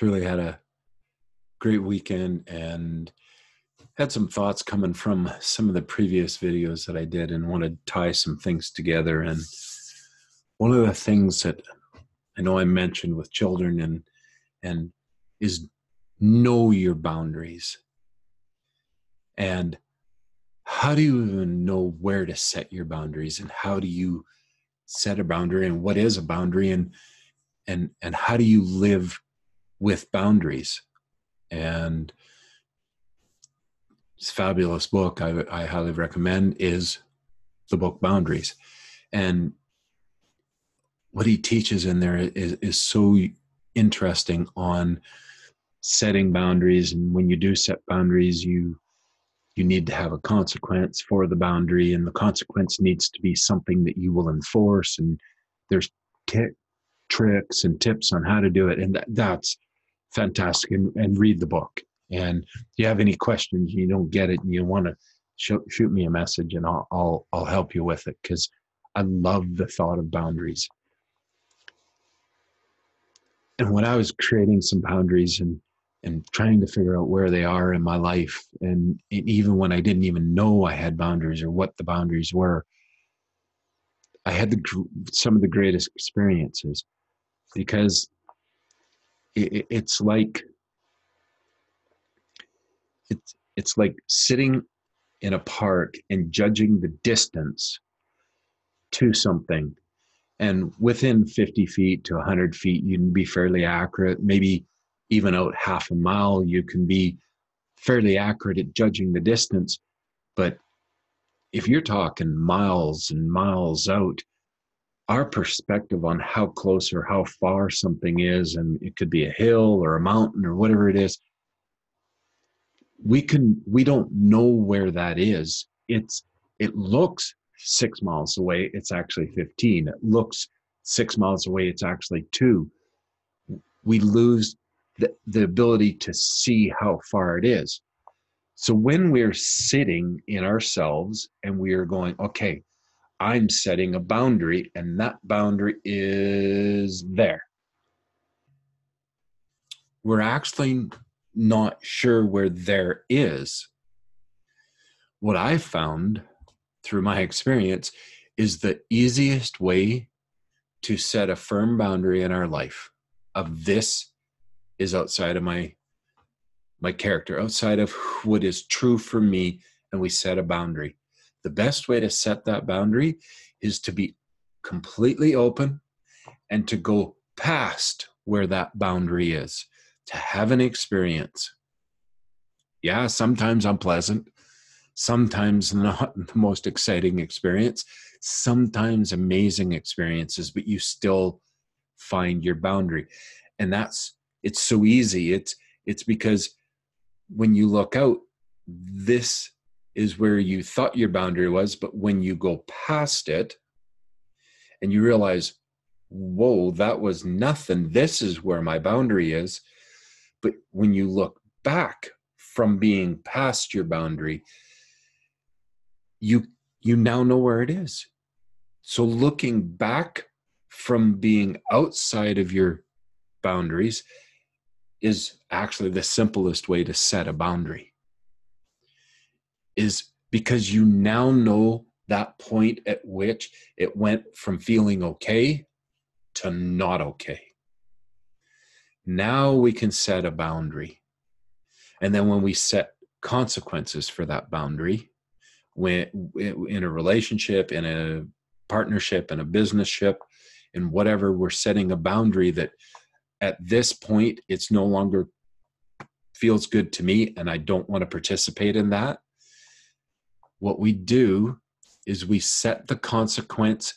truly had a great weekend and had some thoughts coming from some of the previous videos that I did and want to tie some things together. And one of the things that I know I mentioned with children and is know your boundaries. And how do you even know where to set your boundaries, and how do you set a boundary, and what is a boundary, and how do you live with boundaries? And this fabulous book I highly recommend is the book Boundaries. And what he teaches in there is so interesting on setting boundaries. And when you do set boundaries, you need to have a consequence for the boundary, and the consequence needs to be something that you will enforce. And there's tricks and tips on how to do it. And that's fantastic. And read the book. And if you have any questions, you don't get it, and you want to shoot me a message, and I'll help you with it, because I love the thought of boundaries. And when I was creating some boundaries and trying to figure out where they are in my life, and even when I didn't even know I had boundaries or what the boundaries were, I had some of the greatest experiences, because it's like sitting in a park and judging the distance to something. And within 50 feet to 100 feet, you can be fairly accurate. Maybe even out half a mile, you can be fairly accurate at judging the distance. But if you're talking miles and miles out, our perspective on how close or how far something is, and it could be a hill or a mountain or whatever it is, we don't know where that is. It looks 6 miles away, it's actually 15. It looks 6 miles away, it's actually 2. We lose the ability to see how far it is. So when we're sitting in ourselves and we are going, okay, I'm setting a boundary, and that boundary is there, we're actually not sure where there is. What I found through my experience is the easiest way to set a firm boundary in our life of this is outside of my character, outside of what is true for me, and we set a boundary. The best way to set that boundary is to be completely open and to go past where that boundary is, to have an experience. Yeah, sometimes unpleasant. Sometimes not the most exciting experience, sometimes amazing experiences, but you still find your boundary. And it's so easy. It's because when you look out, this is where you thought your boundary was, but when you go past it and you realize, whoa, that was nothing. This is where my boundary is. But when you look back from being past your boundary, you now know where it is. So looking back from being outside of your boundaries is actually the simplest way to set a boundary, is because you now know that point at which it went from feeling okay to not okay. Now we can set a boundary. And then when we set consequences for that boundary, when in a relationship, in a partnership, in a businessship, in whatever, we're setting a boundary that at this point it's no longer feels good to me, and I don't want to participate in that. What we do is we set the consequence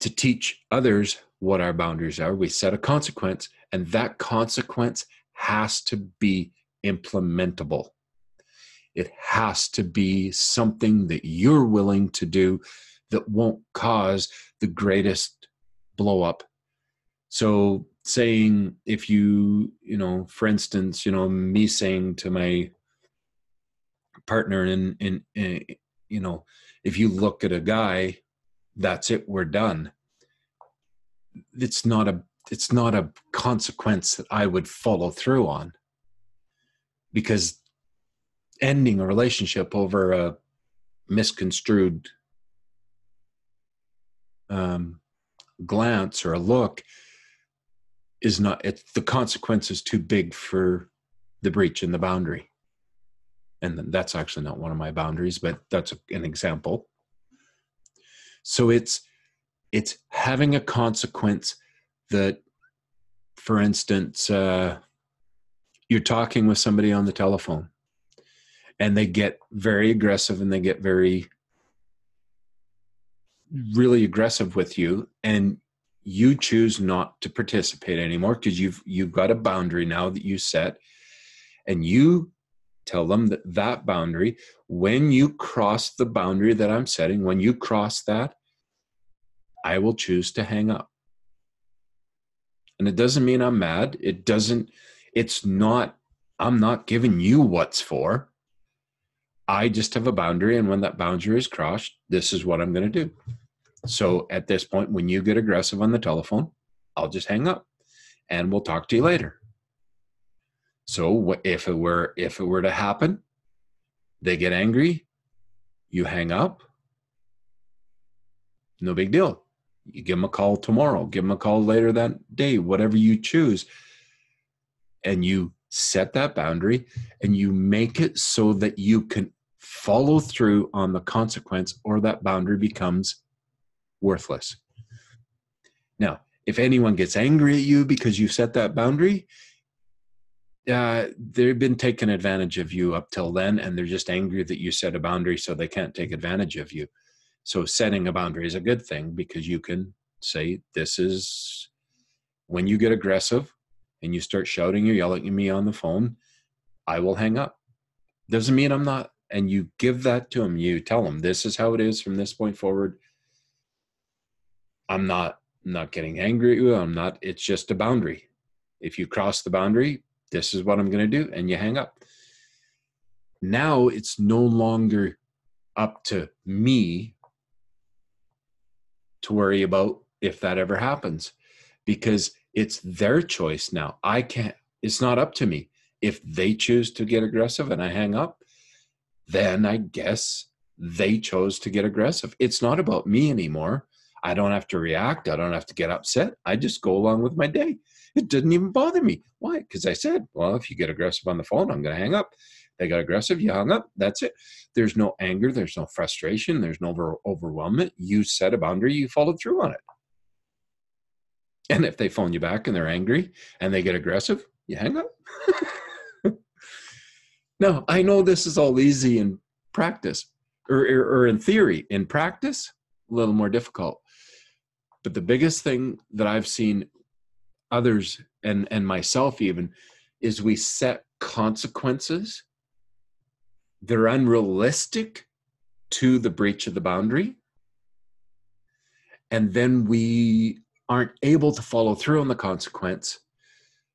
to teach others what our boundaries are. We set a consequence, and that consequence has to be implementable. It has to be something that you're willing to do that won't cause the greatest blow up. So saying, if you for instance, me saying to my partner and if you look at a guy, that's it, we're done. It's not a consequence that I would follow through on, because ending a relationship over a misconstrued glance or a look is not, the consequence is too big for the breach in the boundary. And that's actually not one of my boundaries, but that's an example. So it's having a consequence that, for instance, you're talking with somebody on the telephone and they get very aggressive and they get really aggressive with you, and you choose not to participate anymore because you've got a boundary now that you set, and you tell them that boundary, when you cross the boundary that I'm setting, when you cross that, I will choose to hang up. And it doesn't mean I'm mad. I'm not giving you what's for. I just have a boundary, and when that boundary is crossed, this is what I'm going to do. So at this point, when you get aggressive on the telephone, I'll just hang up and we'll talk to you later. So if it were to happen, they get angry, you hang up, no big deal. You give them a call tomorrow, give them a call later that day, whatever you choose. And you set that boundary and you make it so that you can follow through on the consequence, or that boundary becomes worthless. Now, if anyone gets angry at you because you set that boundary, they've been taking advantage of you up till then, and they're just angry that you set a boundary, so they can't take advantage of you. So setting a boundary is a good thing, because you can say, this is when you get aggressive and you start shouting or yelling at me on the phone, I will hang up. Doesn't mean I'm not. And you give that to them. You tell them, this is how it is from this point forward. I'm not getting angry at you. It's just a boundary. If you cross the boundary, this is what I'm going to do, and you hang up. Now it's no longer up to me to worry about if that ever happens, because it's their choice now. It's not up to me. If they choose to get aggressive and I hang up, then I guess they chose to get aggressive. It's not about me anymore. I don't have to react. I don't have to get upset. I just go along with my day. It didn't even bother me. Why? Because I said, well, if you get aggressive on the phone, I'm going to hang up. They got aggressive. You hung up. That's it. There's no anger. There's no frustration. There's no overwhelmment. You set a boundary. You followed through on it. And if they phone you back and they're angry and they get aggressive, you hang up. Now, I know this is all easy in practice or in theory. In practice, a little more difficult. But the biggest thing that I've seen others and myself even is we set consequences. They're unrealistic to the breach of the boundary. And then we aren't able to follow through on the consequence.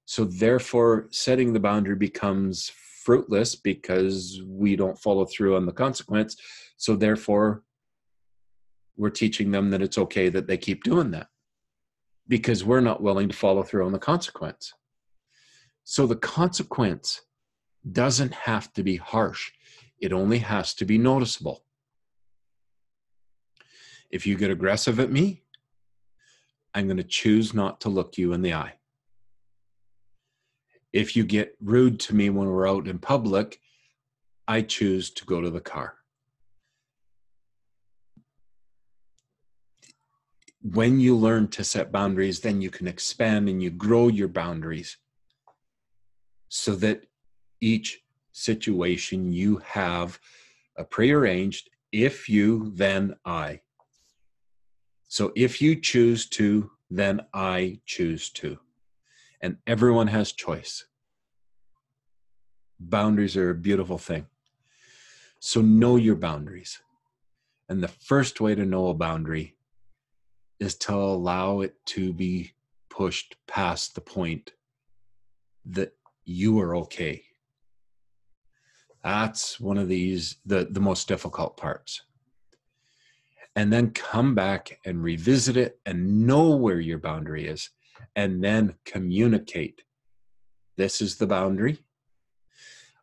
So therefore, setting the boundary becomes fruitless because we don't follow through on the consequence. So therefore, we're teaching them that it's okay that they keep doing that, because we're not willing to follow through on the consequence. So the consequence doesn't have to be harsh. It only has to be noticeable. If you get aggressive at me, I'm going to choose not to look you in the eye. If you get rude to me when we're out in public, I choose to go to the car. When you learn to set boundaries, then you can expand and you grow your boundaries so that each situation you have a prearranged, if you, then I. So if you choose to, then I choose to. And everyone has choice. Boundaries are a beautiful thing. So know your boundaries. And the first way to know a boundary is to allow it to be pushed past the point that you are okay. That's one of the most difficult parts. and then come back and revisit it and know where your boundary is, and then communicate. This is the boundary.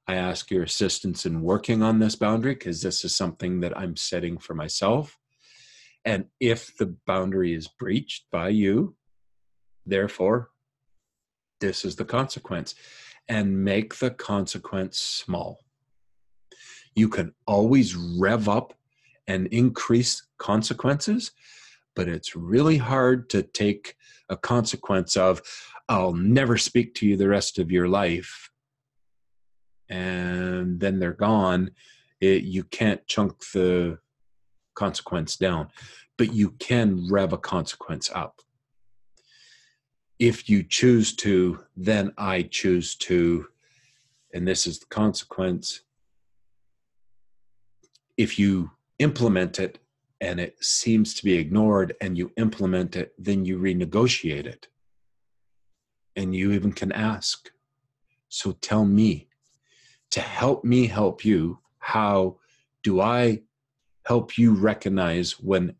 I ask your assistance in working on this boundary because this is something that I'm setting for myself. And if the boundary is breached by you, therefore, this is the consequence. And make the consequence small. You can always rev up and increase consequences, but it's really hard to take a consequence of, I'll never speak to you the rest of your life, and then they're gone. You can't chunk the consequence down, but you can rev a consequence up. If you choose to, then I choose to, and this is the consequence. If you implement it and it seems to be ignored and you implement it, then you renegotiate it. And you even can ask, so tell me, to help me help you, how do I help you recognize when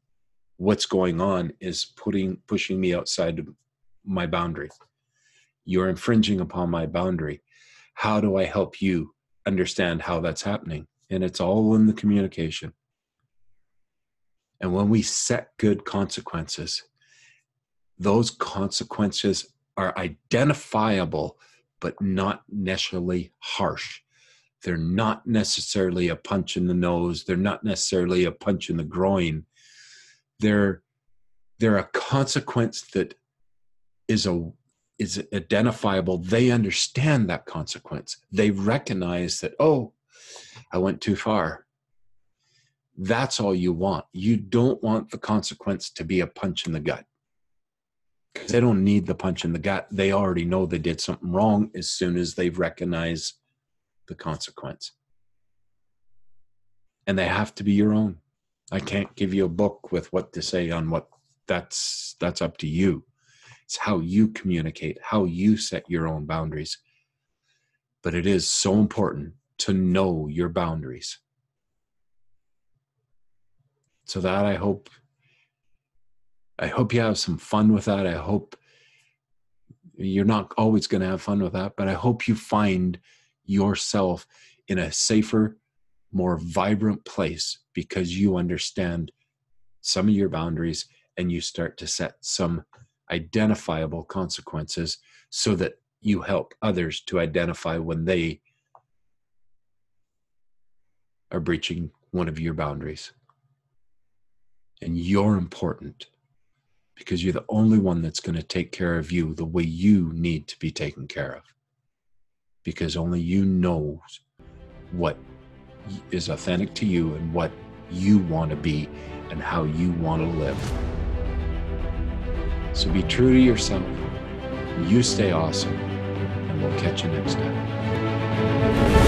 what's going on is pushing me outside of my boundary? You're infringing upon my boundary. How do I help you understand how that's happening? And it's all in the communication. And when we set good consequences, those consequences are identifiable, but not necessarily harsh. They're not necessarily a punch in the nose. They're not necessarily a punch in the groin. They're a consequence that is identifiable. They understand that consequence. They recognize that, oh, I went too far. That's all you want. You don't want the consequence to be a punch in the gut. Because they don't need the punch in the gut. They already know they did something wrong as soon as they've recognized the consequence. And they have to be your own. I can't give you a book with what to say on what. That's up to you. It's how you communicate, how you set your own boundaries. But it is so important to know your boundaries. So that I hope you have some fun with that. I hope you're not always going to have fun with that, but I hope you find yourself in a safer, more vibrant place because you understand some of your boundaries and you start to set some identifiable consequences so that you help others to identify when they are breaching one of your boundaries. And you're important because you're the only one that's going to take care of you the way you need to be taken care of. Because only you know what is authentic to you and what you want to be and how you want to live. So be true to yourself. You stay awesome, and we'll catch you next time.